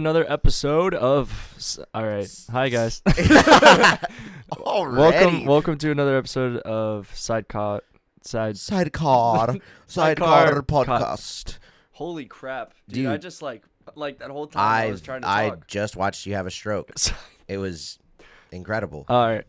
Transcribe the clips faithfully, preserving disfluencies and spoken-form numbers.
Another episode of all right hi guys Already. welcome welcome to another episode of Sidecar side sidecar sidecar podcast Cut. Holy crap, dude, dude I just like like that whole time I've, I was trying to talk. I just watched you have a stroke. It was incredible. All right,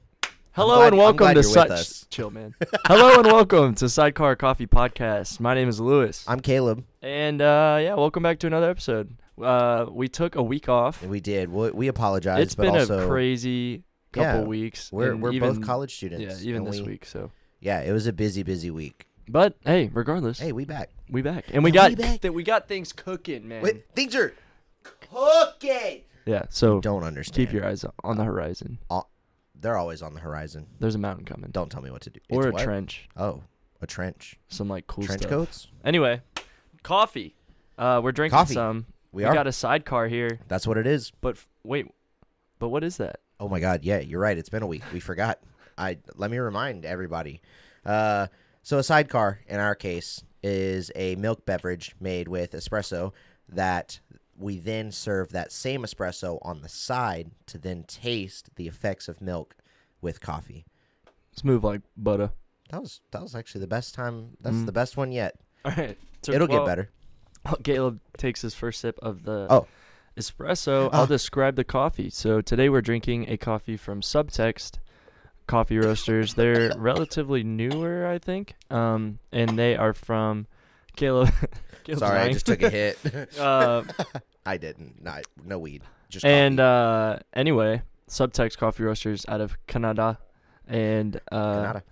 hello glad, and welcome to such chill man hello and welcome to Sidecar Coffee Podcast. My name is Louis. I'm Caleb, and uh yeah welcome back to another episode. Uh, we took a week off. We did. We, we apologize. It's but been also, a crazy couple yeah, weeks. We're we're even, both college students. Yeah, even this we, week. So yeah, it was a busy, busy week. But hey, regardless, hey, we back. We back, and yeah, we got that. We got things cooking, man. Wait, things are cooking. Yeah. So you don't understand. Keep your eyes on the horizon. Uh, they're always on the horizon. There's a mountain coming. Don't tell me what to do. Or it's a what? trench. Oh, a trench. Some like cool trench stuff. coats. Anyway, coffee. Uh, we're drinking coffee. some. We, we are. got a sidecar here. That's what it is. But f- wait, but what is that? Oh my God! Yeah, you're right. It's been a week. We forgot. I let me remind everybody. Uh, so a sidecar, in our case, is a milk beverage made with espresso that we then serve that same espresso on the side to then taste the effects of milk with coffee. Smooth like butter. That was that was actually the best time. That's mm. the best one yet. All right, so, it'll well, get better. While Caleb takes his first sip of the oh. espresso, I'll oh. describe the coffee. So today we're drinking a coffee from Subtext Coffee Roasters. They're relatively newer, I think, um, and they are from Caleb. Sorry, dying. I just took a hit. uh, I didn't. Not, no weed. Just and uh, anyway, Subtext Coffee Roasters out of Canada. And uh, Canada.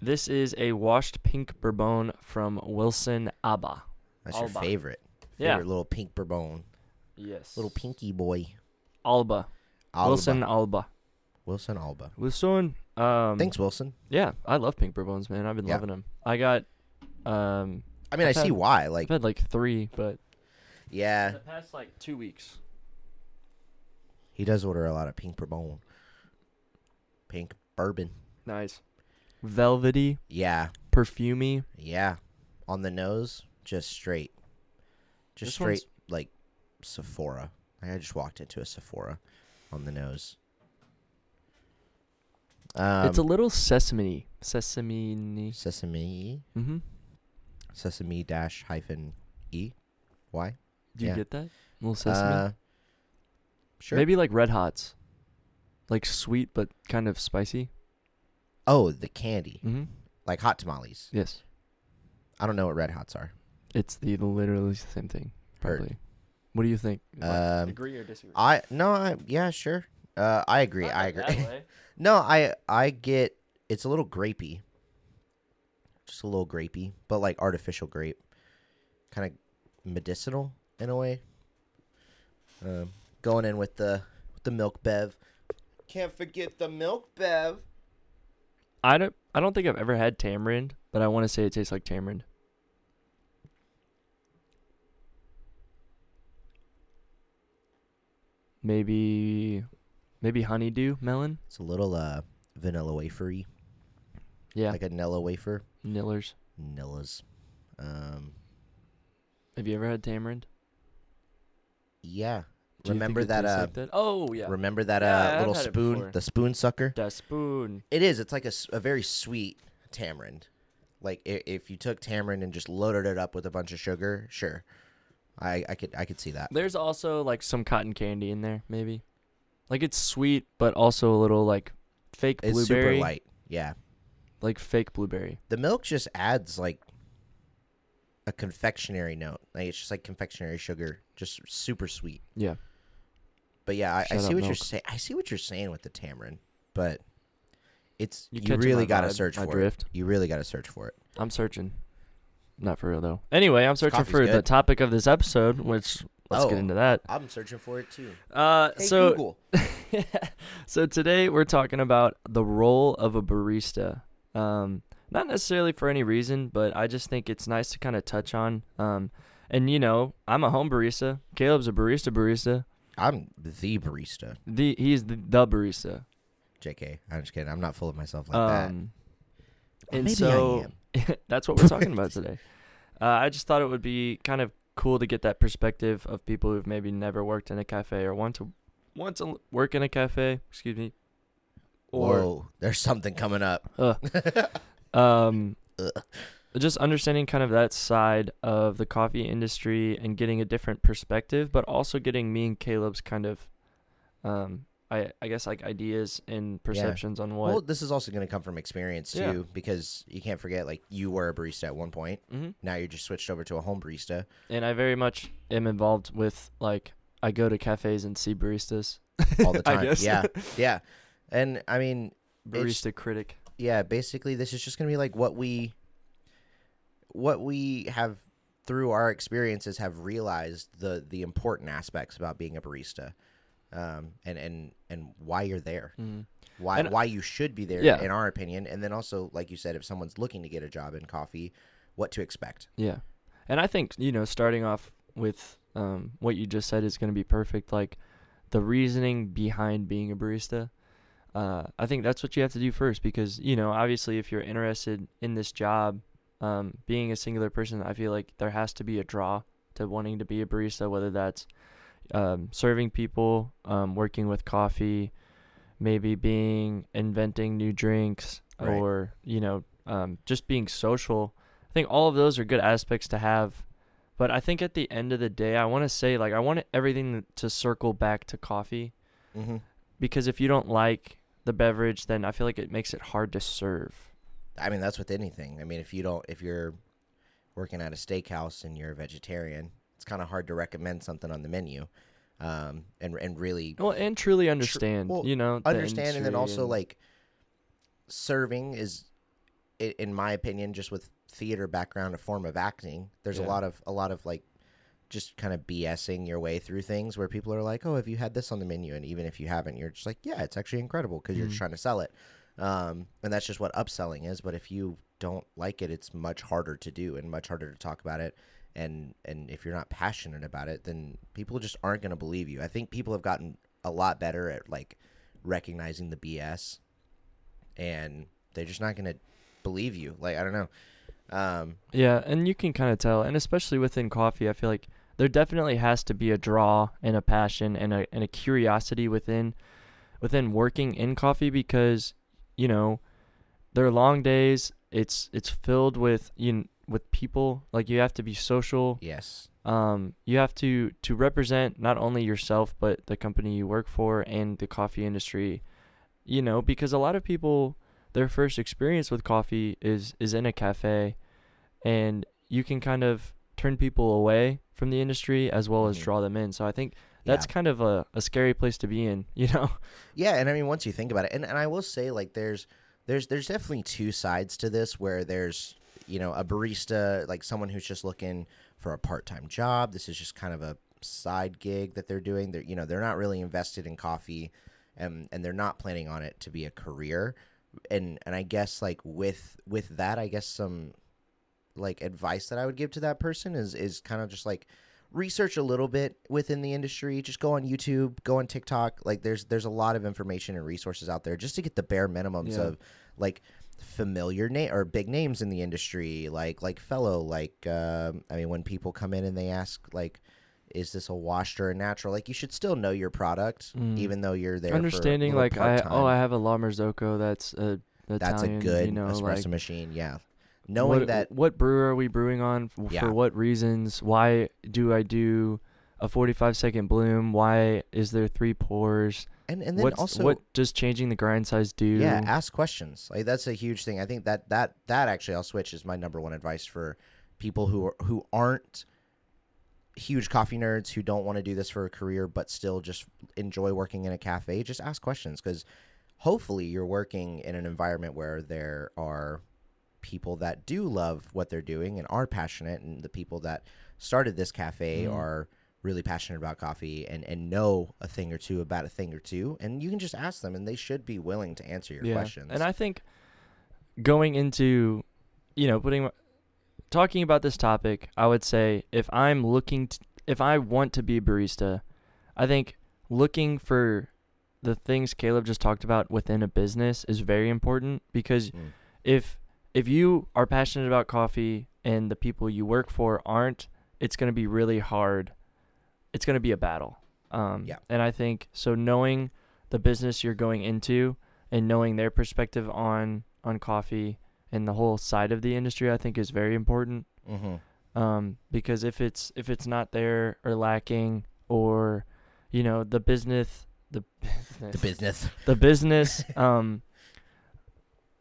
This is a washed pink bourbon from Wilson Abba. That's Alba. your favorite. Favorite yeah. little pink bourbon. Yes. Little pinky boy. Alba. Alba. Wilson Alba. Wilson Alba. Wilson. Um, Thanks, Wilson. Yeah, I love pink bourbons, man. I've been yeah. loving them. I got... Um, I mean, I've I had, see why. Like, I've had like three, but... Yeah. The past like two weeks. He does order a lot of pink bourbon. Pink bourbon. Nice. Velvety. Yeah. Perfumey. Yeah. On the nose. Just straight, just this straight like Sephora. I just walked into a Sephora on the nose. Um, it's a little sesame, sesame, sesame, mm-hmm. sesame dash hyphen e, y. Do you yeah. get that a little sesame? Uh, sure. Maybe like Red Hots, like sweet but kind of spicy. Oh, the candy, mm-hmm. like hot tamales. Yes. I don't know what Red Hots are. It's the literally same thing, probably. Heard. What do you think? Um, agree or disagree? I no, I, yeah, sure. Uh, I agree. Not I agree. That way. no, I I get it's a little grapey, just a little grapey, but like artificial grape, kind of medicinal in a way. Um, going in with the with the milk bev. Can't forget the milk bev. I don't. I don't think I've ever had tamarind, but I want to say it tastes like tamarind. Maybe, maybe honeydew melon. It's a little uh, vanilla wafery. Yeah, like a Nilla wafer. Nillers. Nillas. Um, Have you ever had tamarind? Yeah. Do remember that? Uh, like that? Oh yeah. Remember that yeah, uh, little spoon, the spoon sucker. The spoon. It is. It's like a, a very sweet tamarind. Like if, if you took tamarind and just loaded it up with a bunch of sugar, sure. I, I could I could see that. There's also like some cotton candy in there, maybe. Like it's sweet, but also a little like fake blueberry. It's super light, yeah. Like fake blueberry. The milk just adds like a confectionery note. Like it's just like confectionery sugar, just super sweet. Yeah. But yeah, I, I see what milk. you're saying. I see what you're saying with the tamarind, but it's you, you really got to search for drift. it. You really got to search for it. I'm searching. Not for real, though. Anyway, I'm searching Coffee's for good. the topic of this episode, which let's oh, get into that. I'm searching for it, too. Uh, hey, so, Google. So today we're talking about the role of a barista. Um, not necessarily for any reason, but I just think it's nice to kind of touch on. Um, and, you know, I'm a home barista. Caleb's a barista barista. I'm the barista. The He's the, the barista. J K, I'm just kidding. I'm not full of myself like um, that. And Maybe so, I am. That's what we're talking about today. Uh, I just thought it would be kind of cool to get that perspective of people who've maybe never worked in a cafe or want to want to work in a cafe. Excuse me. Or, Whoa, there's something coming up. Uh, um, just understanding kind of that side of the coffee industry and getting a different perspective, but also getting me and Caleb's kind of, um, I, I guess, like ideas and perceptions yeah. on what. Well, this is also going to come from experience, too, yeah. because you can't forget, like, you were a barista at one point. Mm-hmm. Now you're just switched over to a home barista. And I very much am involved with, like, I go to cafes and see baristas. All the time. I guess. Yeah. Yeah. And, I mean... barista critic. Yeah, basically, this is just going to be, like, what we... what we have, through our experiences, have realized the the important aspects about being a barista. Um, and, and, and why you're there. Mm. Why and, why you should be there, yeah. in our opinion. And then also, like you said, if someone's looking to get a job in coffee, what to expect. Yeah. And I think, you know, starting off with um, what you just said is going to be perfect. Like, the reasoning behind being a barista... Uh, I think that's what you have to do first because, you know, obviously if you're interested in this job, um, being a singular person, I feel like there has to be a draw to wanting to be a barista, whether that's um, serving people, um, working with coffee, maybe being inventing new drinks, right. or, you know, um, just being social. I think all of those are good aspects to have. But I think at the end of the day, I want to say, like, I want everything to circle back to coffee. Mm-hmm. Because if you don't like the beverage, then I feel like it makes it hard to serve. I mean, that's with anything. I mean, if you don't, if you're working at a steakhouse and you're a vegetarian, it's kind of hard to recommend something on the menu, um, and and really well and truly understand. Tr- well, you know, understand, the and then also and... like serving is, in my opinion, just with theater background, a form of acting. There's yeah. a lot of a lot of like. just kind of BSing your way through things where people are like, oh, have you had this on the menu? And even if you haven't, you're just like, yeah, it's actually incredible because mm-hmm. you're trying to sell it. Um, and that's just what upselling is. But if you don't like it, it's much harder to do and much harder to talk about it. And, and if you're not passionate about it, then people just aren't going to believe you. I think people have gotten a lot better at like recognizing the B S and they're just not going to believe you. Like, I don't know. Um, yeah. And you can kind of tell, and especially within coffee, I feel like, there definitely has to be a draw and a passion and a and a curiosity within within working in coffee because, you know, they're long days. It's it's filled with you know, with people. Like you have to be social. Yes. Um, you have to, to represent not only yourself but the company you work for and the coffee industry. You know, because a lot of people, their first experience with coffee is is in a cafe, and you can kind of turn people away from the industry as well as draw them in. So I think that's yeah. kind of a, a scary place to be in, you know? Yeah. And I mean, once you think about it, and, and I will say like, there's, there's, there's definitely two sides to this where there's, you know, a barista, like someone who's just looking for a part-time job. This is just kind of a side gig that they're doing. They're, you know, they're not really invested in coffee and, and they're not planning on it to be a career. And, and I guess like with, with that, I guess some, like advice that I would give to that person is is kind of just like research a little bit within the industry. Just go on YouTube, go on TikTok. Like there's there's a lot of information and resources out there just to get the bare minimums yeah. of like familiar name or big names in the industry, like like fellow, like um, I mean when people come in and they ask like, is this a washed or a natural? Like you should still know your product mm. even though you're there. Understanding for a like I, oh I have a La Marzocco that's a Italian, that's a good you know, espresso like... machine, yeah. Knowing what, that what brewer are we brewing on f- yeah. for what reasons? Why do I do a forty-five second bloom? Why is there three pours? And and then What's, also what does changing the grind size do? Yeah, ask questions. Like that's a huge thing. I think that that that actually I'll switch is my number one advice for people who are, who aren't huge coffee nerds who don't want to do this for a career but still just enjoy working in a cafe. Just ask questions because hopefully you're working in an environment where there are people that do love what they're doing and are passionate, and the people that started this cafe mm. are really passionate about coffee and, and know a thing or two about a thing or two, and you can just ask them and they should be willing to answer your yeah. questions. And I think going into, you know, putting talking about this topic, I would say if I'm looking to, if I want to be a barista, I think looking for the things Caleb just talked about within a business is very important because mm. if If you are passionate about coffee and the people you work for aren't, it's going to be really hard. It's going to be a battle. Um, yeah. And I think so knowing the business you're going into and knowing their perspective on, on coffee and the whole side of the industry, I think is very important. Mm-hmm. Um, because if it's, if it's not there or lacking or, you know, the business, the business, the business, the business, um,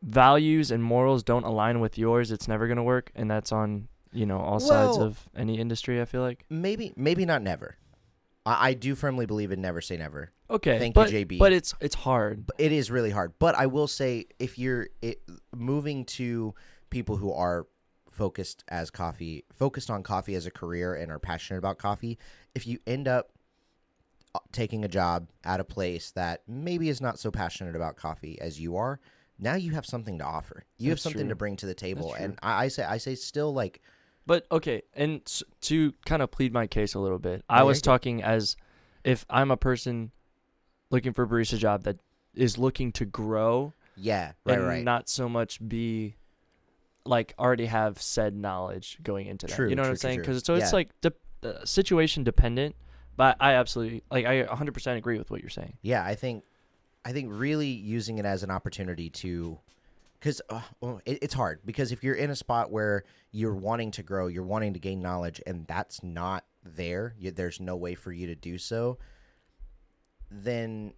values and morals don't align with yours, it's never going to work. And that's on, you know, all well, sides of any industry, I feel like. Maybe, maybe not never. I, I do firmly believe in never say never. Okay. Thank but, you, J B. But it's it's hard. It is really hard. But I will say, if you're it, moving to people who are focused as coffee, focused on coffee as a career and are passionate about coffee, if you end up taking a job at a place that maybe is not so passionate about coffee as you are, now you have something to offer. You That's have something true. to bring to the table. And I, I say, I say still like. But okay. And to kind of plead my case a little bit, I was talking as if I'm a person looking for a barista job that is looking to grow. Yeah. Right. And right. not so much be like already have said knowledge going into that. True, you know true, what I'm true, saying? Because so yeah. it's like de- uh, situation dependent, but I absolutely like, I one hundred percent agree with what you're saying. Yeah. I think, I think really using it as an opportunity to, because uh, it, it's hard, because if you're in a spot where you're wanting to grow, you're wanting to gain knowledge, and that's not there, you, there's no way for you to do so, then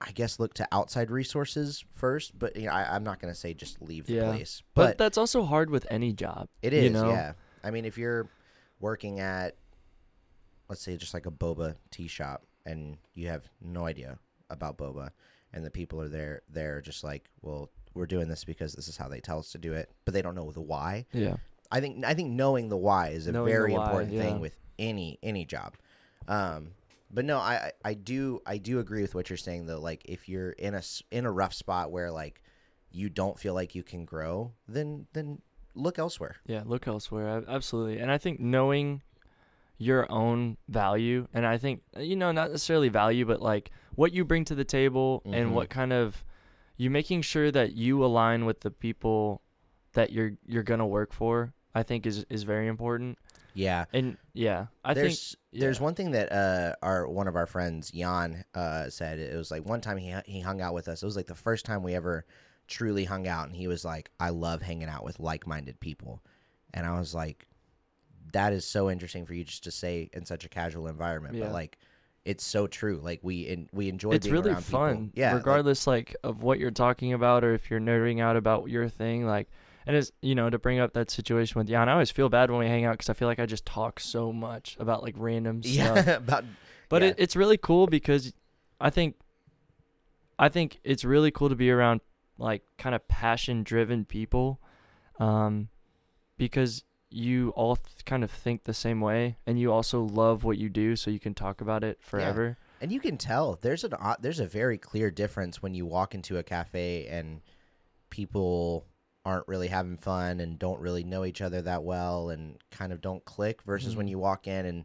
I guess look to outside resources first. But you know, I, I'm not going to say just leave the yeah. place. But, but that's also hard with any job. It is, you know? yeah. I mean, if you're working at, let's say, just like a boba tea shop, and you have no idea about boba, and the people are there they're just like, well, we're doing this because this is how they tell us to do it, but they don't know the why. Yeah. I think I think knowing the why is a knowing very why, important yeah. thing with any any job. Um but no, I, I do I do agree with what you're saying though, like if you're in a in a rough spot where like you don't feel like you can grow, then then look elsewhere. Yeah, look elsewhere. Absolutely. And I think knowing your own value, and I think, you know, not necessarily value, but like what you bring to the table, mm-hmm. and what kind of, you making sure that you align with the people that you're you're gonna work for, I think is is very important. Yeah. And yeah, I there's, think there's yeah. one thing that uh our one of our friends Jan uh said. It was like one time he he hung out with us. It was like the first time we ever truly hung out, and he was like, I love hanging out with like-minded people. And I was like, that is so interesting for you just to say in such a casual environment, yeah. but like it's so true. Like we and we enjoy it's being really around fun people. Yeah, regardless like, like of what you're talking about, or if you're nerding out about your thing, like, and it's, you know, to bring up that situation with Jan, I always feel bad when we hang out because I feel like I just talk so much about like random yeah, stuff about, but yeah. it, it's really cool because I think I think it's really cool to be around like kind of passion driven people, um because you all th- kind of think the same way, and you also love what you do, so you can talk about it forever. Yeah. And you can tell there's an uh, there's a very clear difference when you walk into a cafe and people aren't really having fun and don't really know each other that well and kind of don't click, versus mm-hmm. when you walk in and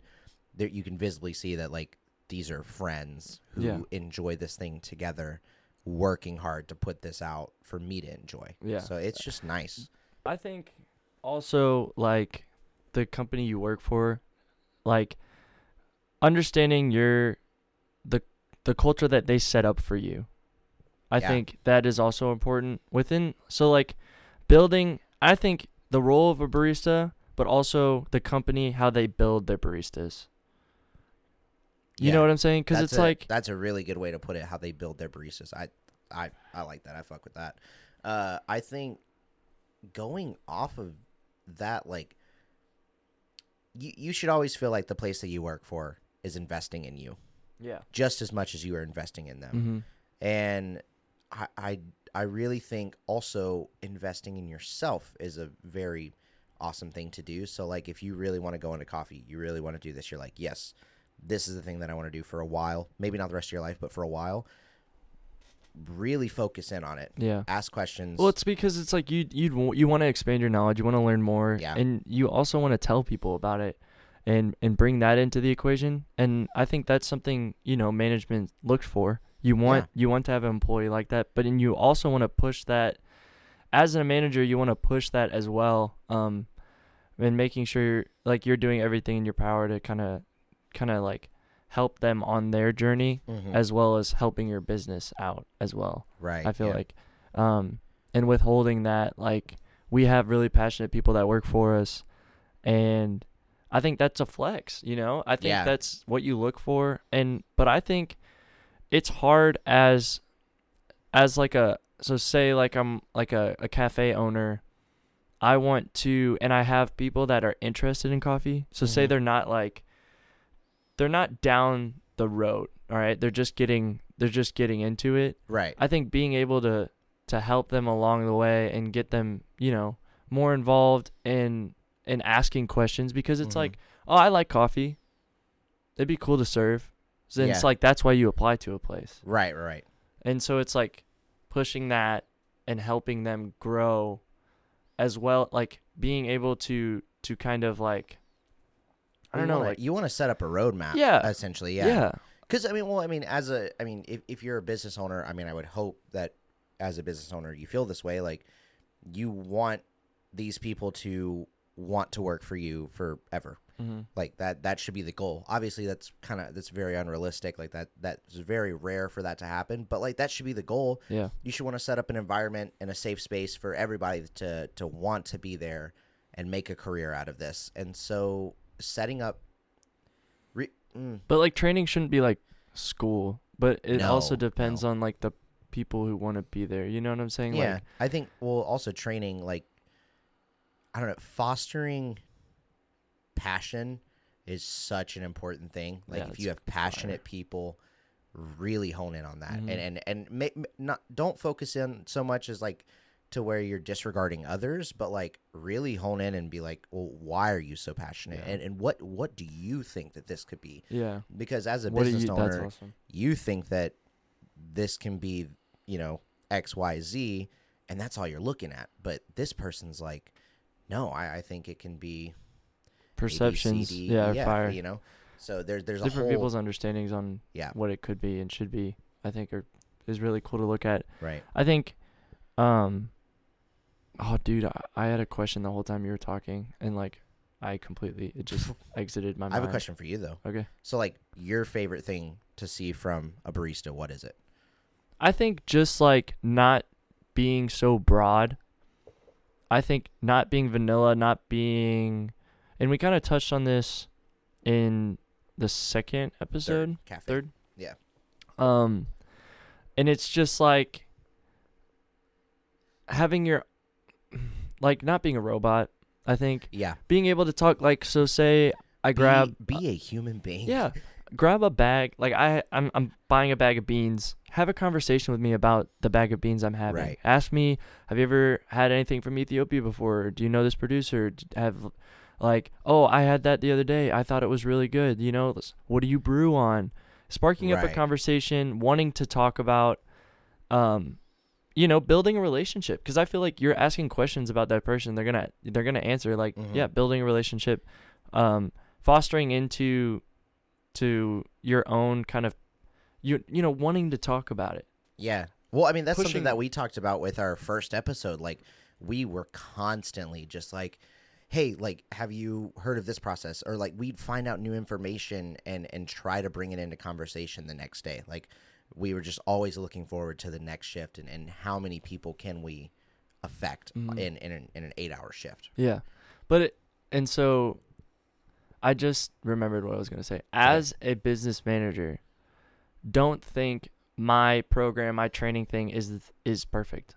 there, you can visibly see that like these are friends who yeah. enjoy this thing together, working hard to put this out for me to enjoy. Yeah. So it's just nice. I think also like the company you work for, like understanding your the the culture that they set up for you, I yeah. think that is also important within, so like building, I think the role of a barista, but also the company, how they build their baristas, you yeah. know what I'm saying? Because it's a, like that's a really good way to put it, how they build their baristas. I I I like that. I fuck with that. uh I think going off of that, like you, you should always feel like the place that you work for is investing in you, yeah, just as much as you are investing in them. Mm-hmm. And I, I I really think also investing in yourself is a very awesome thing to do. So like if you really want to go into coffee, you really want to do this, you're like, yes, this is the thing that I want to do for a while, maybe not the rest of your life, but for a while, really focus in on it. Yeah. Ask questions. Well, it's because it's like you you you want to expand your knowledge, you want to learn more, yeah. and you also want to tell people about it and and bring that into the equation. And I think that's something, you know, management looks for. You want yeah. you want to have an employee like that, but and you also want to push that as a manager, you want to push that as well. Um and making sure you're, like, you're doing everything in your power to kind of kind of like help them on their journey, mm-hmm. as well as helping your business out as well. Right. I feel yeah. like um and withholding that, like, we have really passionate people that work for us, and I think that's a flex, you know? I think yeah. that's what you look for. And but I think it's hard as as like a so say like I'm like a, a cafe owner. I want to, and I have people that are interested in coffee. So mm-hmm. say they're not like, they're not down the road, all right? They're just getting, they're just getting into it. Right. I think being able to, to help them along the way and get them, you know, more involved in, in asking questions, because it's mm-hmm. like, oh, I like coffee. It'd be cool to serve. So then yeah. it's like, that's why you apply to a place. Right, right. And so it's like pushing that and helping them grow as well, like being able to to kind of like, I don't you know, wanna, like you want to set up a roadmap, yeah, essentially, yeah, yeah. Because I mean, well, I mean, as a, I mean, if if you're a business owner, I mean, I would hope that as a business owner, you feel this way, like you want these people to want to work for you forever, mm-hmm. like that. That should be the goal. Obviously, that's kind of that's very unrealistic. Like that, that's very rare for that to happen. But like that should be the goal. Yeah, you should want to set up an environment and a safe space for everybody to to want to be there and make a career out of this. And so setting up, re- mm. but like training shouldn't be like school. But it no, also depends no. on like the people who want to be there. You know what I'm saying? Yeah, like, I think. Well, also training like. I don't know, fostering passion is such an important thing. Like yeah, if you have passionate fire. people, really hone in on that. Mm-hmm. And, and, and ma- not, don't focus in so much as like to where you're disregarding others, but like really hone in and be like, well, why are you so passionate? Yeah. And, and what, what do you think that this could be? Yeah. Because as a what business you, owner, awesome. you think that this can be, you know, X, Y, Z, and that's all you're looking at. But this person's like, no, I, I think it can be perceptions, A, B, C, D, yeah, yeah, fire. You know, so there's there's different a whole, people's understandings on yeah. what it could be and should be. I think are is really cool to look at. Right. I think, um, oh, dude, I, I had a question the whole time you were talking, and like, I completely it just exited my mind. I have a question for you though. Okay. So like, your favorite thing to see from a barista, what is it? I think just like not being so broad. I think not being vanilla, not being, and we kind of touched on this in the second episode, third, cafe. third, yeah. Um, and it's just like having your, like not being a robot. I think, yeah, being able to talk. Like, so say I grab, be, be a human being. Yeah, grab a bag. Like I, I'm, I'm buying a bag of beans. Have a conversation with me about the bag of beans I'm having. Right. Ask me, have you ever had anything from Ethiopia before? Do you know this producer? Have like, oh, I had that the other day. I thought it was really good. You know, what do you brew on? Sparking right. up a conversation, wanting to talk about, um, you know, building a relationship. Because I feel like you're asking questions about that person. They're gonna they're gonna answer. Like, mm-hmm. yeah, building a relationship, um, fostering into to your own kind of. You you know, wanting to talk about it. Yeah. Well, I mean, that's Pushing. something that we talked about with our first episode. Like, we were constantly just like, hey, like, have you heard of this process? Or, like, we'd find out new information and, and try to bring it into conversation the next day. Like, we were just always looking forward to the next shift and, and how many people can we affect mm-hmm. in, in, an, in an eight-hour shift. Yeah. But it, and so I just remembered what I was going to say. As a business manager, don't think my program, my training thing is is perfect.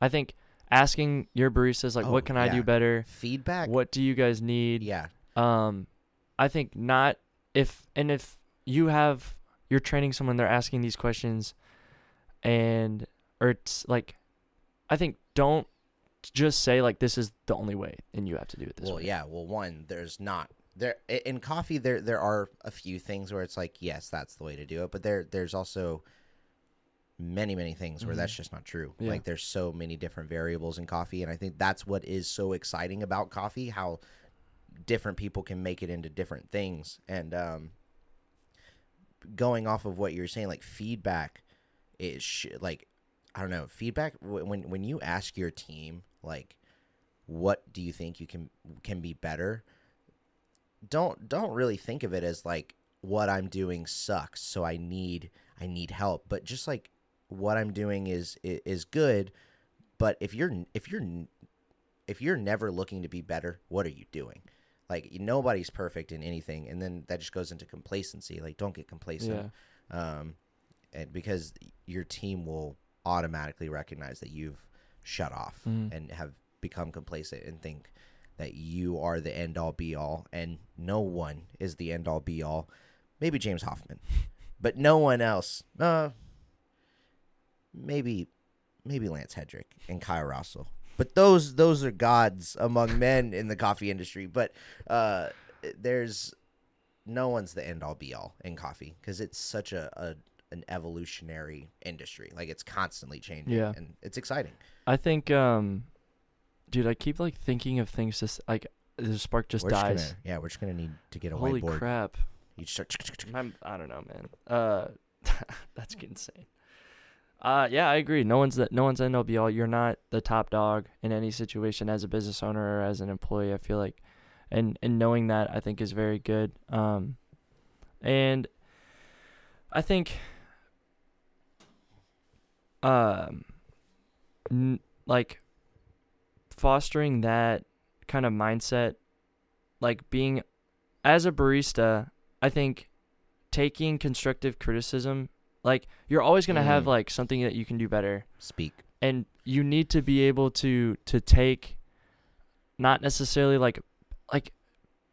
I think asking your baristas, like, oh, what can yeah. I do better? Feedback. What do you guys need? Yeah. Um, I think not if and if you have you're training someone, they're asking these questions, and or it's like, I think don't just say like this is the only way and you have to do it this well, way. Well, yeah. Well, one, there's not. There in coffee, there there are a few things where it's like, yes, that's the way to do it. But there there's also many, many things mm-hmm. where that's just not true. Yeah. Like there's so many different variables in coffee. And I think that's what is so exciting about coffee, how different people can make it into different things. And um, going off of what you were saying, like feedback is sh- like, I don't know, feedback. When, when you ask your team, like, what do you think you can can be better, don't don't really think of it as like what I'm doing sucks, so I need I need help. But just like what I'm doing is is good. But if you're if you're if you're never looking to be better, what are you doing? Like, nobody's perfect in anything, and then that just goes into complacency. Like, don't get complacent, yeah. um, and because your team will automatically recognize that you've shut off mm. and have become complacent and think that you are the end-all, be-all, and no one is the end-all, be-all. Maybe James Hoffman, but no one else. Uh, maybe maybe Lance Hedrick and Kyle Russell. But those those are gods among men in the coffee industry. But uh, there's no one's the end-all, be-all in coffee because it's such a, a an evolutionary industry. Like, it's constantly changing, yeah. and it's exciting. I think, um, dude, I keep, like, thinking of things just, like, the spark just we're dies. Just gonna, yeah, we're just going to need to get a Holy whiteboard. Holy crap. You just start... I'm, I don't know, man. Uh, that's insane. Uh, yeah, I agree. No one's that. No one's end all be all. You're not the top dog in any situation as a business owner or as an employee, I feel like. And and knowing that, I think, is very good. Um, and I think... Um, n- like fostering that kind of mindset, like being as a barista, I think taking constructive criticism, like you're always going to mm. have like something that you can do better. Speak. And you need to be able to, to take not necessarily like, like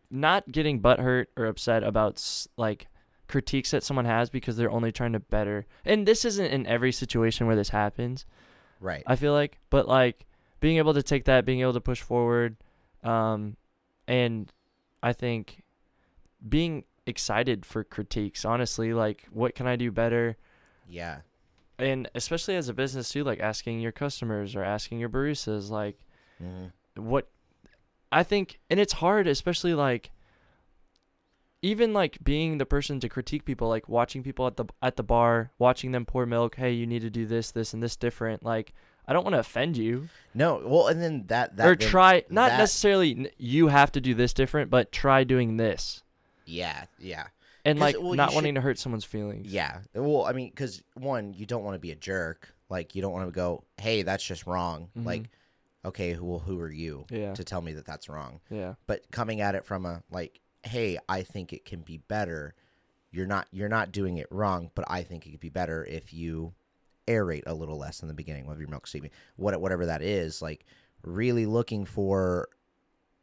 not getting butthurt or upset about like critiques that someone has because they're only trying to better. And this isn't in every situation where this happens. Right. I feel like, but like being able to take that, being able to push forward. Um, and I think being excited for critiques, honestly, like what can I do better? Yeah. And especially as a business too, like asking your customers or asking your baristas, like mm-hmm. what I think, and it's hard, especially like, even like being the person to critique people, like watching people at the at the bar, watching them pour milk. Hey, you need to do this, this, and this different. Like, I don't want to offend you. No, well, and then that that or then, try not that, necessarily you have to do this different, but try doing this. Yeah, yeah, and like well, not wanting should, to hurt someone's feelings. Yeah, well, I mean, because one, you don't want to be a jerk. Like, you don't want to go, hey, that's just wrong. Mm-hmm. Like, okay, well, who are you yeah. to tell me that that's wrong? Yeah, but coming at it from a like. Hey, I think it can be better. You're not you're not doing it wrong, but I think it could be better if you aerate a little less in the beginning of your milk steaming. What whatever that is, like really looking for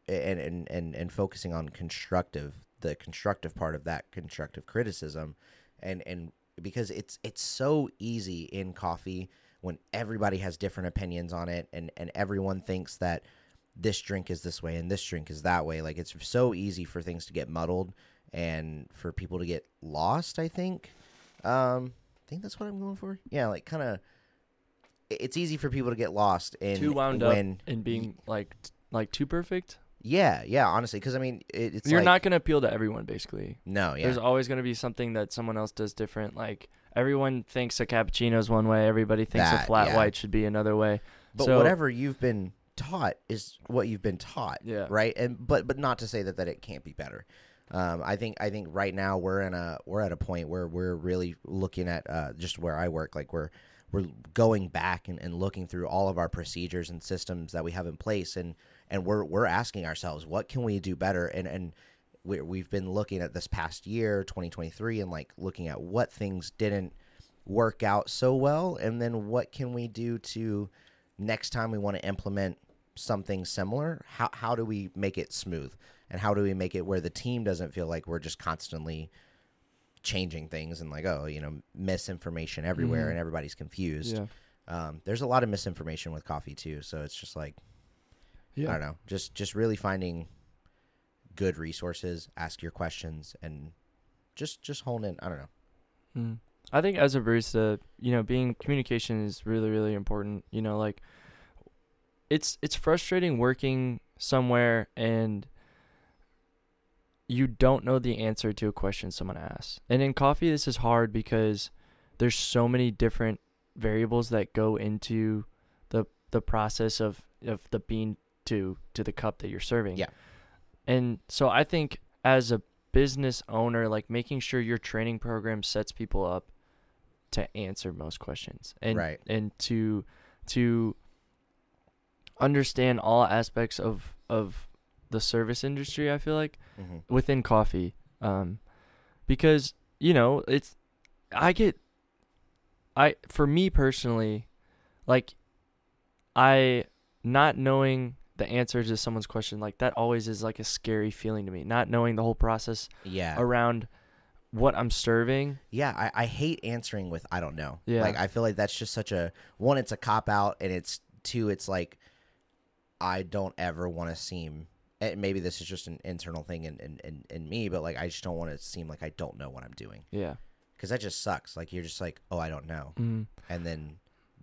and and, and, and focusing on constructive the constructive part of that constructive criticism and, and because it's it's so easy in coffee when everybody has different opinions on it and, and everyone thinks that this drink is this way and this drink is that way. Like, it's so easy for things to get muddled and for people to get lost, I think. Um, I think that's what I'm going for. Yeah, like, kind of... It's easy for people to get lost. And too wound when, up and being, like, like too perfect? Yeah, yeah, honestly. Because, I mean, it, it's You're like, not going to appeal to everyone, basically. No, yeah. There's always going to be something that someone else does different. Like, everyone thinks a cappuccino is one way. Everybody thinks that, a flat yeah. white should be another way. But so, whatever you've been... taught is what you've been taught, yeah, right. And but but not to say that that it can't be better. um i think i think right now we're in a we're at a point where we're really looking at uh just where I work, like we're we're going back and, and looking through all of our procedures and systems that we have in place, and and we're we're asking ourselves, what can we do better? And and we, we've been looking at this past year twenty twenty-three and like looking at what things didn't work out so well, and then what can we do to next time we want to implement something similar. How how do we make it smooth, and how do we make it where the team doesn't feel like we're just constantly changing things and like, oh, you know, misinformation everywhere mm-hmm. and everybody's confused. Yeah. Um, there's a lot of misinformation with coffee too, so it's just like, yeah. I don't know, just just really finding good resources, ask your questions, and just just hone in. I don't know. Mm. I think as a barista, you know, being communication is really really important. You know, like. It's it's frustrating working somewhere and you don't know the answer to a question someone asks. And in coffee, this is hard because there's so many different variables that go into the the process of, of the bean to to the cup that you're serving. Yeah. And so I think as a business owner, like making sure your training program sets people up to answer most questions and right. and to to understand all aspects of of the service industry, I feel like, mm-hmm. within coffee. Um, because, you know, it's I get I for me personally, like I not knowing the answer to someone's question, like that always is like a scary feeling to me, not knowing the whole process yeah. around what I'm serving. Yeah. I, I hate answering with, I don't know. Yeah. Like, I feel like that's just such a, one, it's a cop out, and it's two, it's like, I don't ever want to seem, and maybe this is just an internal thing in, in, in, in me, but like, I just don't want to seem like I don't know what I'm doing. Yeah. Cause that just sucks. Like, you're just like, oh, I don't know. Mm. And then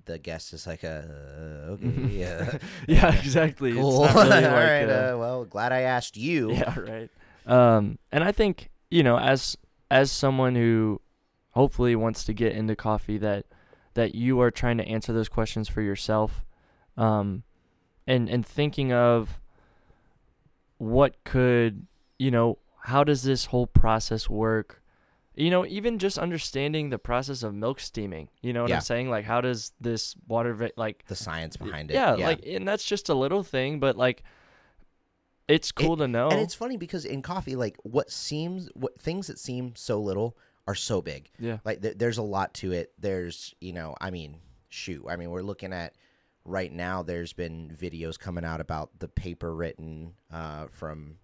the guest is like, uh, okay, yeah, yeah, exactly. Cool. It's not really all like, right, uh, uh, well, glad I asked you. Yeah, right. Um, and I think, you know, as as someone who hopefully wants to get into coffee, that that you are trying to answer those questions for yourself, um, and and thinking of what could, you know, how does this whole process work? You know, even just understanding the process of milk steaming, you know what yeah. I'm saying? Like, how does this water, va- like... the science behind it. Yeah, yeah, like, and that's just a little thing, but, like, it's cool it, to know. And it's funny because in coffee, like, what seems, what things that seem so little are so big. Yeah. Like, th- there's a lot to it. There's, you know, I mean, shoot. I mean, we're looking at, right now, there's been videos coming out about the paper written uh, from...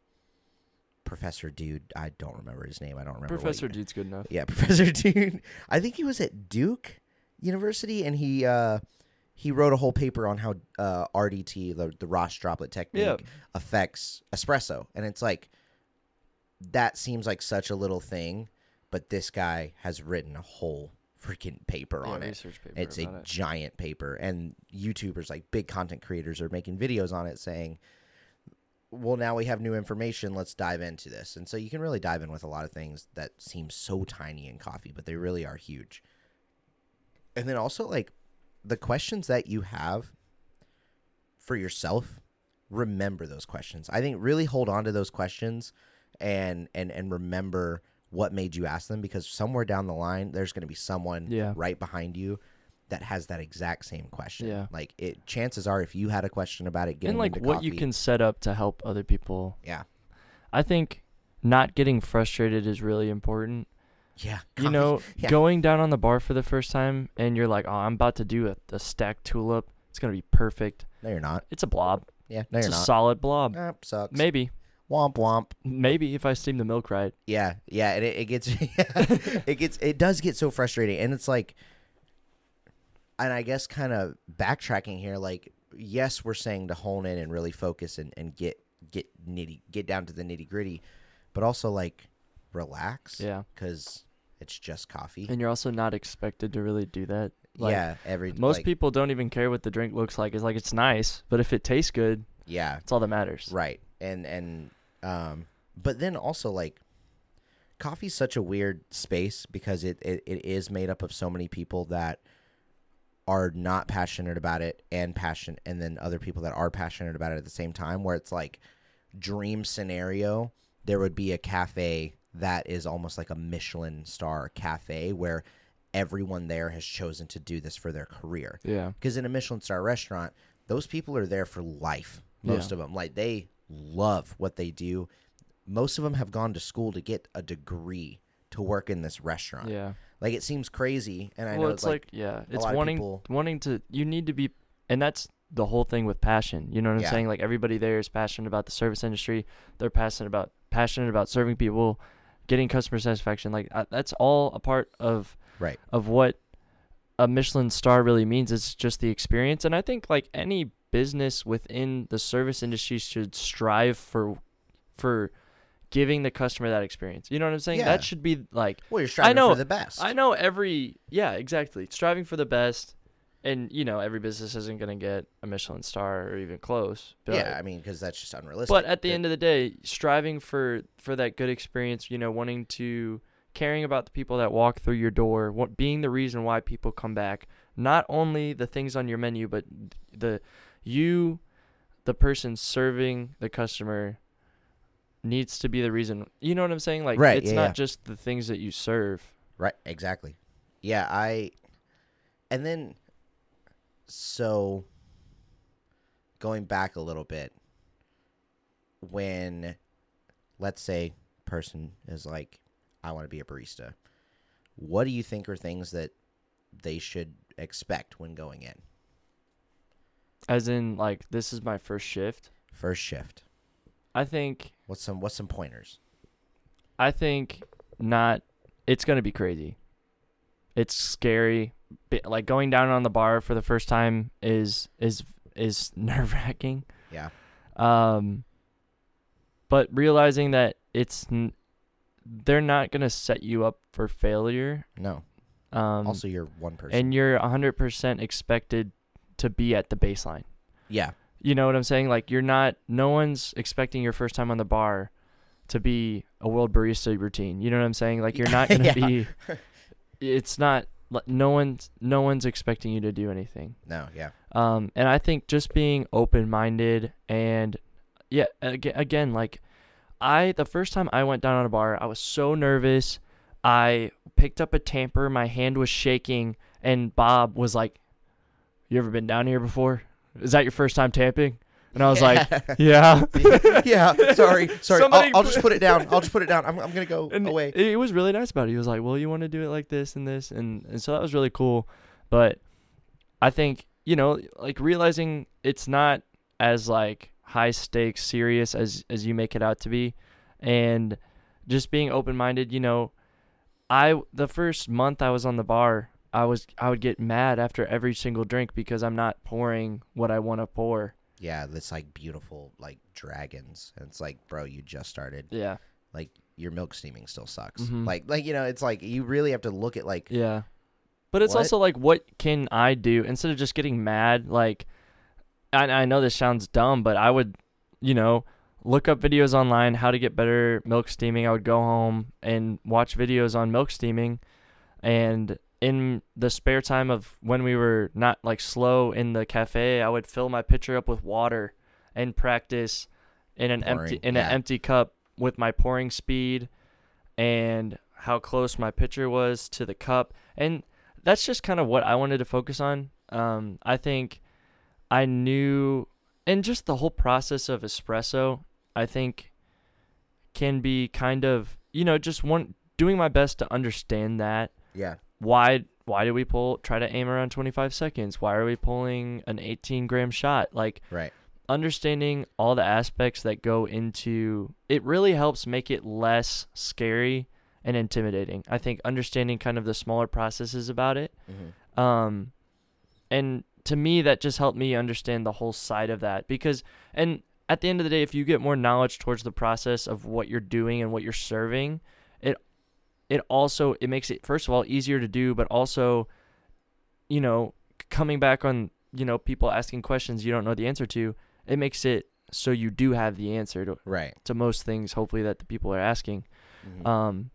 Professor Dude, I don't remember his name. I don't remember. Professor what, Dude's good enough. Yeah, Professor Dude. I think he was at Duke University, and he uh, he wrote a whole paper on how uh, R D T, the, the Ross droplet technique, yeah. affects espresso. And it's like, that seems like such a little thing, but this guy has written a whole freaking paper yeah, on it. Paper it's a it. giant paper, and YouTubers, like big content creators, are making videos on it saying, well, now we have new information. Let's dive into this. And so you can really dive in with a lot of things that seem so tiny in coffee, but they really are huge. And then also, like, the questions that you have for yourself, remember those questions. I think really hold on to those questions and and, and remember what made you ask them, because somewhere down the line, there's going to be someone yeah. right behind you that has that exact same question. Yeah. Like, it, chances are, if you had a question about it, getting and like into what coffee, you can set up to help other people. Yeah. I think not getting frustrated is really important. Yeah. You know, yeah. going down on the bar for the first time and you're like, oh, I'm about to do a, a stacked tulip. It's going to be perfect. No, you're not. It's a blob. Yeah. No, it's you're not. It's a solid blob. Nah, sucks. Maybe. Womp womp. Maybe if I steam the milk right. Yeah. Yeah. And it, it gets, it gets, it does get so frustrating. And it's like, and I guess kind of backtracking here, like, yes, we're saying to hone in and really focus and, and get get nitty get down to the nitty gritty, but also, like, relax. Yeah. Because it's just coffee. And you're also not expected to really do that. Like, yeah. Every most like, people don't even care what the drink looks like. It's like, it's nice, but if it tastes good, yeah, it's all that matters. Right. And and um, but then also, like, coffee's such a weird space because it it, it is made up of so many people that are not passionate about it and passion, and then other people that are passionate about it at the same time, where it's like, dream scenario, there would be a cafe that is almost like a Michelin star cafe where everyone there has chosen to do this for their career. Yeah. Because in a Michelin star restaurant, those people are there for life. Most yeah. of them, like, they love what they do. Most of them have gone to school to get a degree to work in this restaurant. Yeah. Like, it seems crazy, and I well, know it's like, like yeah, it's wanting people... wanting to. You need to be, and that's the whole thing with passion. You know what I'm yeah. saying? Like, everybody there is passionate about the service industry. They're passionate about passionate about serving people, getting customer satisfaction. Like, uh, that's all a part of right. of what a Michelin star really means. It's just the experience, and I think, like, any business within the service industry should strive for for. giving the customer that experience. You know what I'm saying? Yeah. That should be like... Well, you're striving I know, for the best. I know every... Yeah, exactly. Striving for the best. And, you know, every business isn't going to get a Michelin star or even close. But, yeah, I mean, because that's just unrealistic. But at the it, end of the day, striving for, for that good experience, you know, wanting to... caring about the people that walk through your door, what, being the reason why people come back. Not only the things on your menu, but the... You... the person serving the customer needs to be the reason. You know what I'm saying? Like, right, it's yeah, not yeah. just the things that you serve. Right, exactly. Yeah, I... And then, so, going back a little bit, when, let's say, person is like, I want to be a barista, what do you think are things that they should expect when going in? As in, like, this is my first shift? First shift. I think... What's some What's some pointers? I think not... It's going to be crazy. It's scary. Like, going down on the bar for the first time is is is nerve-wracking. Yeah. Um, but realizing that it's n- they're not going to set you up for failure. No. Um, also, you're one person. And you're one hundred percent expected to be at the baseline. Yeah. You know what I'm saying? Like, you're not – no one's expecting your first time on the bar to be a world barista routine. You know what I'm saying? Like, you're not going to yeah. be – it's not – No one's no one's expecting you to do anything. No, yeah. Um, and I think just being open-minded and, yeah, again, again, like, I the first time I went down on a bar, I was so nervous. I picked up a tamper, my hand was shaking, and Bob was like, "You ever been down here before? Is that your first time tamping?" And I was yeah. like, "Yeah, yeah, sorry, sorry. I'll, I'll just put it down. I'll just put it down. I'm, I'm gonna go and away." It was really nice about it. He was like, "Well, you want to do it like this and this," and and so that was really cool. But I think, you know, like, realizing it's not as like high stakes, serious as as you make it out to be, and just being open minded. You know, I the first month I was on the bar, I was I would get mad after every single drink because I'm not pouring what I want to pour. Yeah, this, like, beautiful, like, dragons. And it's like, bro, you just started. Yeah. Like, your milk steaming still sucks. Mm-hmm. Like, like you know, it's like you really have to look at, like. Yeah. But it's what? also, like, what can I do? Instead of just getting mad, like, I, I know this sounds dumb, but I would, you know, look up videos online, how to get better milk steaming. I would go home and watch videos on milk steaming. And in the spare time of when we were not, like, slow in the cafe, I would fill my pitcher up with water and practice in an pouring, empty in yeah. an empty cup with my pouring speed and how close my pitcher was to the cup. And that's just kind of what I wanted to focus on. Um, I think I knew, and just the whole process of espresso, I think, can be kind of, you know, just one doing my best to understand that. Yeah. Why why do we pull try to aim around twenty-five seconds? Why are we pulling an eighteen gram shot? Like, right. Understanding all the aspects that go into it really helps make it less scary and intimidating. I think understanding kind of the smaller processes about it. Mm-hmm. Um, and to me, that just helped me understand the whole side of that, because and at the end of the day, if you get more knowledge towards the process of what you're doing and what you're serving, it It also, it makes it, first of all, easier to do, but also, you know, coming back on, you know, people asking questions you don't know the answer to, it makes it so you do have the answer to, right. to most things, hopefully, that the people are asking. Mm-hmm. Um,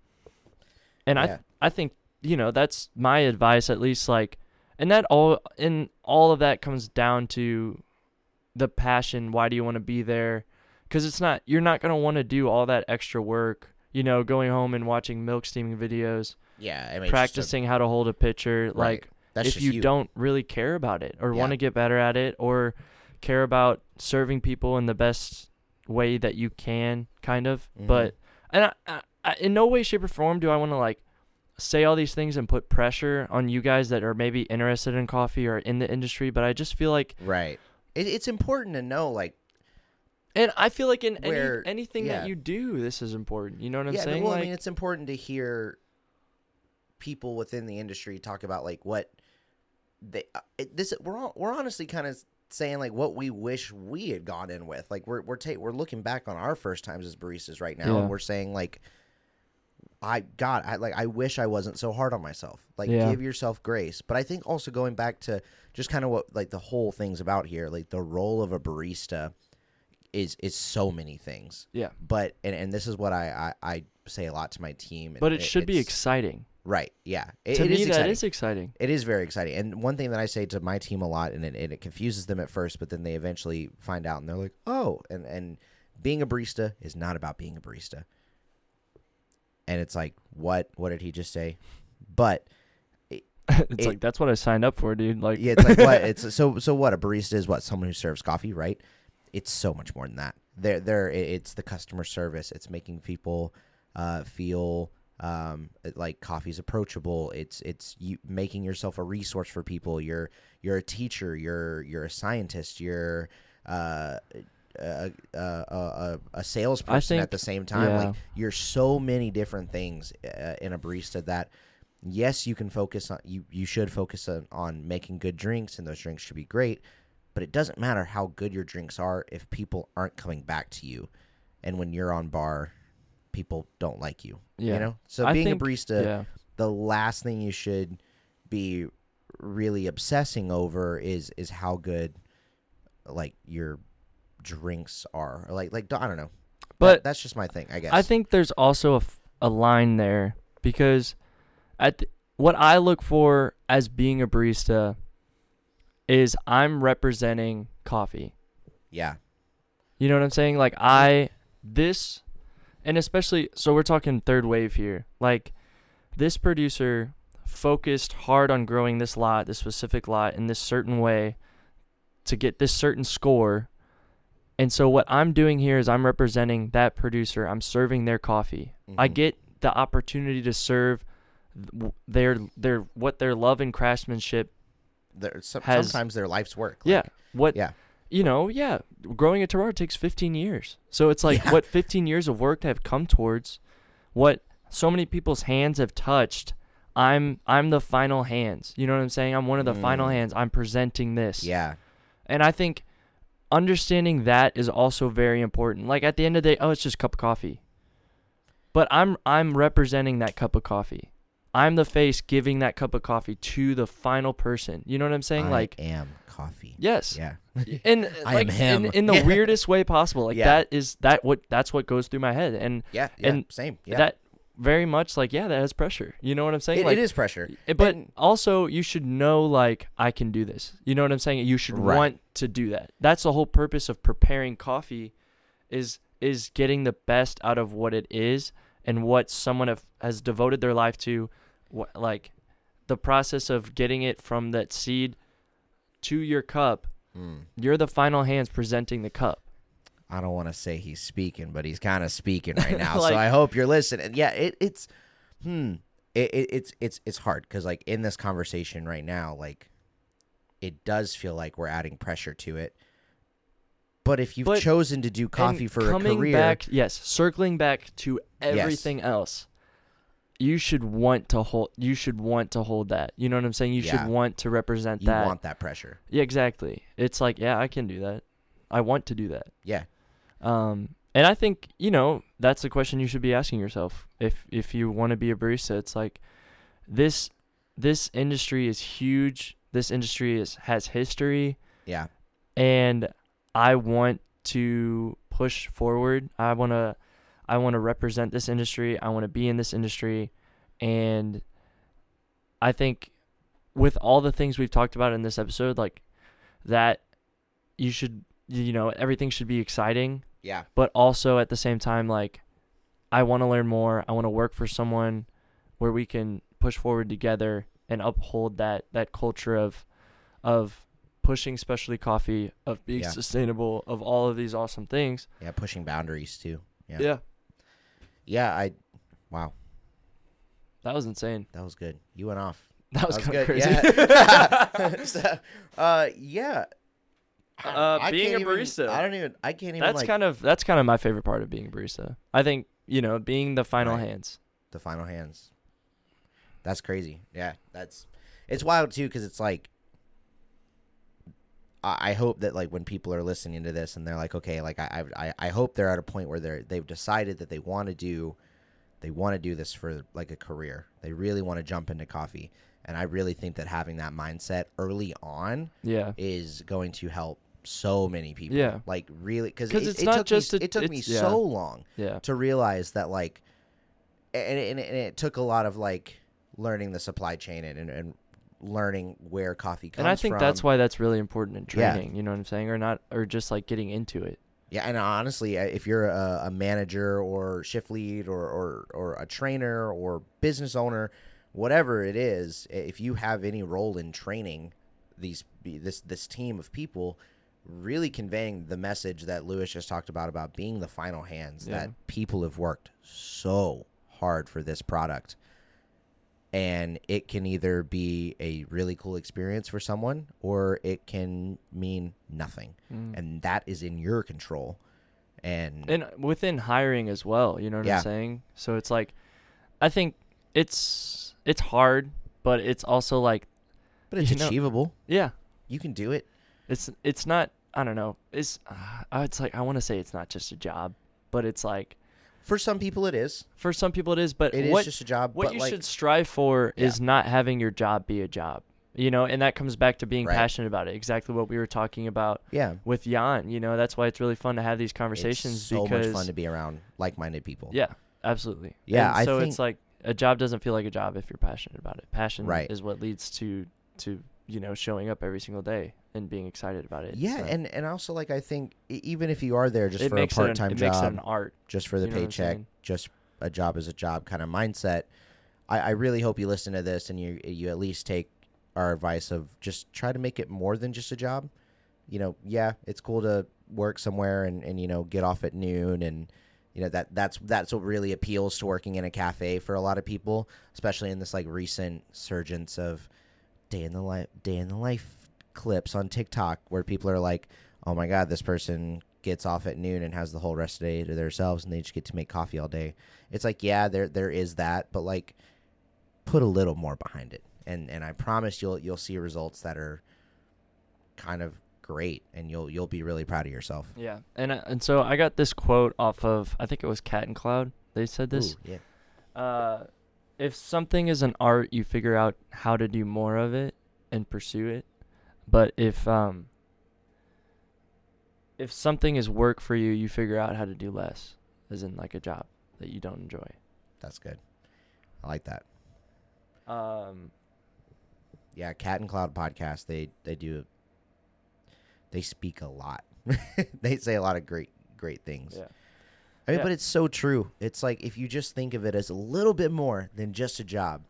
and yeah. I th- I think, you know, that's my advice, at least, like, and that all, and all of that comes down to the passion. Why do you want to be there? Because it's not, you're not going to want to do all that extra work. You know, going home and watching milk steaming videos. Yeah, I mean, practicing a, how to hold a pitcher. Right. Like, That's if you, you don't really care about it, or yeah. want to get better at it, or care about serving people in the best way that you can, kind of. Mm-hmm. But and I, I, I, in no way, shape, or form do I want to, like, say all these things and put pressure on you guys that are maybe interested in coffee or in the industry. But I just feel like right, it, it's important to know, like. And I feel like in Where, any, anything yeah. that you do, this is important. You know what I'm yeah, saying? Well, like, I mean, it's important to hear people within the industry talk about, like, what they uh, it, this we're all, we're honestly kind of saying, like, what we wish we had gone in with. Like, we're we're ta- we're looking back on our first times as baristas right now, yeah. and we're saying, like, I God, I like I wish I wasn't so hard on myself. Like, yeah. give yourself grace. But I think also going back to just kind of what, like, the whole thing's about here, like the role of a barista. Is is so many things. Yeah. But and, and this is what I, I, I say a lot to my team. And but it, it should be exciting. Right. Yeah. It, to it me, is that is exciting. It is very exciting. And one thing that I say to my team a lot, and it, and it confuses them at first, but then they eventually find out and they're like, oh, and, and being a barista is not about being a barista. And it's like, what? What did he just say? But it, it's it, like, that's what I signed up for, dude. Like, yeah, it's like, what? It's so, so what? A barista is what? Someone who serves coffee, right? It's so much more than that. They're, they're, it's the customer service. It's making people uh, feel um like coffee's approachable. It's it's you making yourself a resource for people. You're you're a teacher. You're you're a scientist. You're uh a a, a, a salesperson, I think, at the same time. Yeah. Like you're so many different things uh, in a barista that yes, you can focus on. You you should focus on, on making good drinks, and those drinks should be great. But it doesn't matter how good your drinks are if people aren't coming back to you, and when you're on bar, people don't like you, yeah. you know? So I being think, a barista, yeah. the last thing you should be really obsessing over is is how good, like, your drinks are. Or like, like I don't know. But that, that's just my thing, I guess. I think there's also a, f- a line there because at th- what I look for as being a barista is I'm representing coffee. Yeah. You know what I'm saying? Like, I... This... And especially, so we're talking third wave here. Like, this producer focused hard on growing this lot, this specific lot, in this certain way to get this certain score. And so what I'm doing here is I'm representing that producer. I'm serving their coffee. Mm-hmm. I get the opportunity to serve their their what their love and craftsmanship their, some, has. Sometimes their life's work. Like, yeah. What? Yeah. You know, yeah, growing a terroir takes fifteen years. So it's like yeah. what fifteen years of work have come towards, what so many people's hands have touched. I'm I'm the final hands. You know what I'm saying? I'm one of the mm. final hands. I'm presenting this. Yeah. And I think understanding that is also very important. Like at the end of the day, oh, it's just a cup of coffee. But I'm I'm representing that cup of coffee. I'm the face giving that cup of coffee to the final person. You know what I'm saying? I like am. Coffee. Yes. Yeah. And like in, in the yeah. weirdest way possible. Like yeah. that is that what that's what goes through my head. And yeah, yeah and same. Yeah. That very much like, yeah, that has pressure. You know what I'm saying? It, like, it is pressure. It, but and, also you should know like I can do this. You know what I'm saying? You should right. want to do that. That's the whole purpose of preparing coffee is is getting the best out of what it is and what someone have, has devoted their life to, what, like the process of getting it from that seed to your cup, mm. you're the final hands presenting the cup. I don't want to say he's speaking, but he's kind of speaking right now. Like, so I hope you're listening. Yeah, it, it's, hmm, it, it, it's it's it's hard because like in this conversation right now, like it does feel like we're adding pressure to it. But if you've but, chosen to do coffee for a career, back, yes, circling back to everything yes. else, you should want to hold you should want to hold that. You know what I'm saying? You yeah. should want to represent you that. You want that pressure. Yeah, exactly. It's like, yeah, I can do that. I want to do that. Yeah. Um and I think, you know, that's the question you should be asking yourself. If if you want to be a barista, it's like this this industry is huge. This industry is has history. Yeah. And I want to push forward. I want to I want to represent this industry. I want to be in this industry. And I think with all the things we've talked about in this episode, like that you should, you know, everything should be exciting. Yeah. But also at the same time, like I want to learn more. I want to work for someone where we can push forward together and uphold that, that culture of, of, pushing specialty coffee, of being yeah. sustainable, of all of these awesome things. Yeah. Pushing boundaries too. Yeah. yeah. Yeah, I wow. That was insane. That was good. You went off. That was, was kind of crazy. Yeah. so, uh yeah. I, uh I being a barista. Even, I don't even I can't even That's like, kind of that's kind of my favorite part of being a barista. I think, you know, being the final right. hands. The final hands. That's crazy. Yeah, that's it's wild too cuz it's like I hope that like when people are listening to this and they're like, okay, like I, I, I hope they're at a point where they're they've decided that they want to do, they want to do this for like a career. They really want to jump into coffee, and I really think that having that mindset early on, yeah. is going to help so many people. Yeah, like really, because it, it's it not took just me, a, it took me yeah. so long, yeah. to realize that like, and, and, and it took a lot of like learning the supply chain and, and learning where coffee comes from. And I think from. that's why that's really important in training, yeah. you know what I'm saying? Or not, or just like getting into it. Yeah, and honestly, if you're a, a manager or shift lead or, or, or a trainer or business owner, whatever it is, if you have any role in training these this this team of people, really conveying the message that Louis just talked about, about being the final hands, yeah. that people have worked so hard for this product. And it can either be a really cool experience for someone, or it can mean nothing. Mm. And that is in your control. And and within hiring as well, you know what yeah. I'm saying? So it's like, I think it's it's hard, but it's also like... But it's achievable. Know, yeah. You can do it. It's it's not, I don't know. It's, uh, it's like, I want to say it's not just a job, but it's like... For some people, it is. For some people, it is. But it what, is just a job. What but you like, should strive for yeah. is not having your job be a job, you know. And that comes back to being right. passionate about it. Exactly what we were talking about. Yeah. With Jan, you know, that's why it's really fun to have these conversations. It's so because, much fun to be around like-minded people. Yeah, absolutely. Yeah. And I so think, it's like a job doesn't feel like a job if you're passionate about it. Passion right. is what leads to to you know showing up every single day and being excited about it. Yeah, so. and, and also, like, I think even if you are there just it for a part-time it an, it job, makes it an art. Just for the paycheck, just a job is a job kind of mindset, I, I really hope you listen to this and you you at least take our advice of just try to make it more than just a job. You know, yeah, it's cool to work somewhere and, and you know, get off at noon and, you know, that that's that's what really appeals to working in a cafe for a lot of people, especially in this, like, recent surgence of day in the life, day in the life. clips on TikTok where people are like, oh my god, this person gets off at noon and has the whole rest of the day to themselves and they just get to make coffee all day. It's like, yeah, there there is that, but like, put a little more behind it, and and I promise you'll you'll see results that are kind of great, and you'll you'll be really proud of yourself. Yeah. And and so I got this quote off of, I think it was Cat and Cloud, they said this. Ooh, yeah. Uh if something is an art, you figure out how to do more of it and pursue it. But if um, if something is work for you, you figure out how to do less, as in like a job that you don't enjoy. That's good. I like that. Um, yeah, Cat and Cloud podcast. They they do. They speak a lot. They say a lot of great great things. Yeah. I mean, yeah. But it's so true. It's like, if you just think of it as a little bit more than just a job,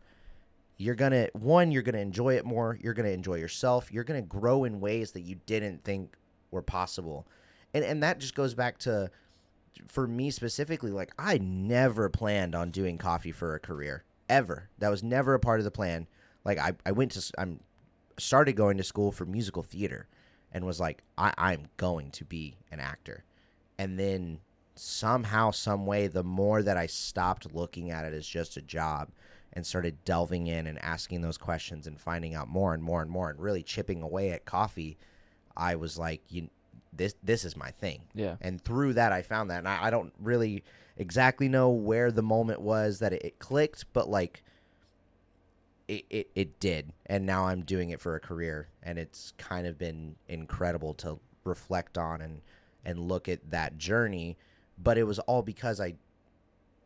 You're going to, one, you're going to enjoy it more. You're going to enjoy yourself. You're going to grow in ways that you didn't think were possible. And and that just goes back to, for me specifically, like, I never planned on doing coffee for a career, ever. That was never a part of the plan. Like, I, I went to, I'm started going to school for musical theater and was like, I, I'm going to be an actor. And then somehow, some way, the more that I stopped looking at it as just a job and started delving in and asking those questions and finding out more and more and more and really chipping away at coffee, I was like, you, this this is my thing. Yeah. And through that, I found that. And I, I don't really exactly know where the moment was that it, it clicked, but like it, it, it did. And now I'm doing it for a career. And it's kind of been incredible to reflect on and, and look at that journey. But it was all because I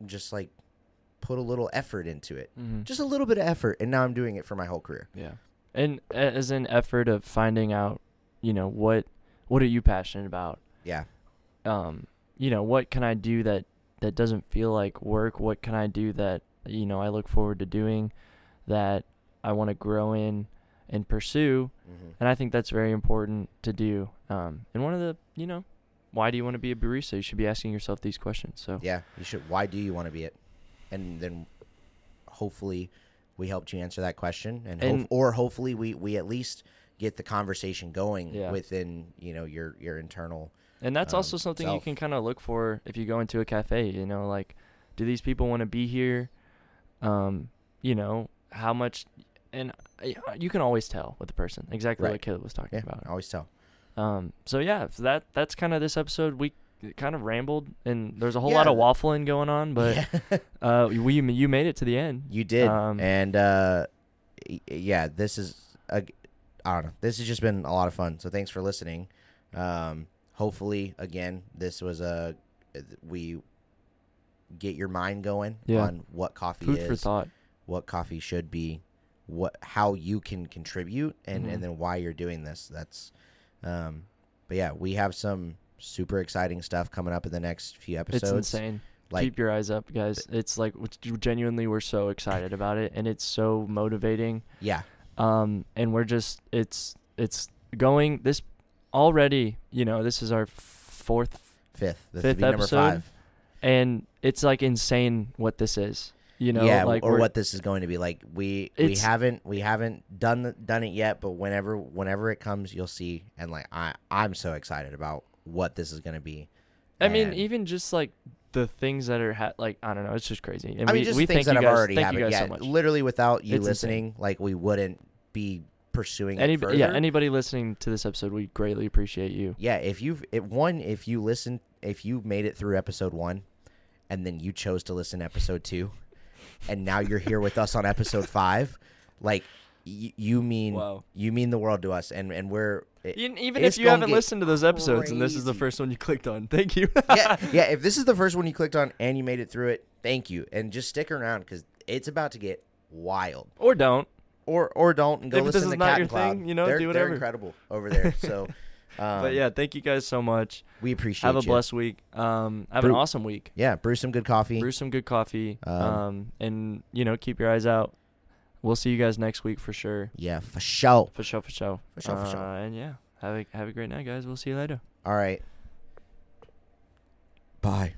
just like, put a little effort into it, mm-hmm. just a little bit of effort, and now I'm doing it for my whole career. Yeah, and as an effort of finding out, you know, what what are you passionate about? Yeah, um, you know, what can I do that that doesn't feel like work? What can I do that, you know, I look forward to doing, that I want to grow in and pursue? Mm-hmm. And I think that's very important to do. Um, and one of the, you know, why do you want to be a barista? You should be asking yourself these questions. So yeah, you should. Why do you want to be it? And then hopefully we helped you answer that question. And, and ho- or hopefully we, we at least get the conversation going yeah. within, you know, your, your internal. And that's um, also something self. You can kind of look for if you go into a cafe, you know, like, do these people want to be here? Um, you know, how much, and uh, you can always tell with the person, exactly right. What Caleb was talking yeah, about. Always tell. Um, so yeah, so that, that's kind of this episode. We It kind of rambled, and there's a whole yeah. lot of waffling going on, but yeah. uh, we you made it to the end. You did, um, and uh, yeah, this is a, I don't know. This has just been a lot of fun. So thanks for listening. Um, hopefully, again, this was a we get your mind going yeah. on what coffee Food is. Food for thought. what coffee should be, what how you can contribute, and, mm-hmm. and then why you're doing this. That's, um, but yeah, we have some super exciting stuff coming up in the next few episodes. It's insane. Like, keep your eyes up, guys. It's like genuinely, we're so excited about it, and it's so motivating. Yeah. Um, and we're just it's it's going this already. You know, this is our fourth, fifth, this fifth episode, number five. And it's like insane what this is. You know, yeah, like or what this is going to be like. We we haven't we haven't done the, done it yet, but whenever whenever it comes, you'll see. And like I I'm so excited about what this is going to be. I and mean, even just like the things that are ha- like I don't know, it's just crazy. And I mean, we, just we things that have already happened. Yeah, so literally without you it's listening, insane. Like we wouldn't be pursuing Any, it further. Yeah, anybody listening to this episode, we greatly appreciate you. Yeah, if you've it, one, if you listen, if you made it through episode one, and then you chose to listen to episode two. And now you're here with us on episode five, like y- you mean wow. you mean the world to us, and and we're it, even if you haven't listened to those episodes crazy. And this is the first one you clicked on, thank you. yeah, yeah. If this is the first one you clicked on and you made it through it, thank you, and just stick around because it's about to get wild. Or don't. Or or don't and go if listen to Cat and Cloud. Thing, you know, they're, do whatever. They're incredible over there. So, um, but yeah, thank you guys so much. We appreciate. Have you. Have a blessed week. Um, have brew, an awesome week. Yeah, brew some good coffee. Brew some good coffee. Um, um, and you know, keep your eyes out. We'll see you guys next week for sure. Yeah, for sure. For sure, for sure, for sure, for sure. Uh, and yeah, have a have a great night, guys. We'll see you later. All right. Bye.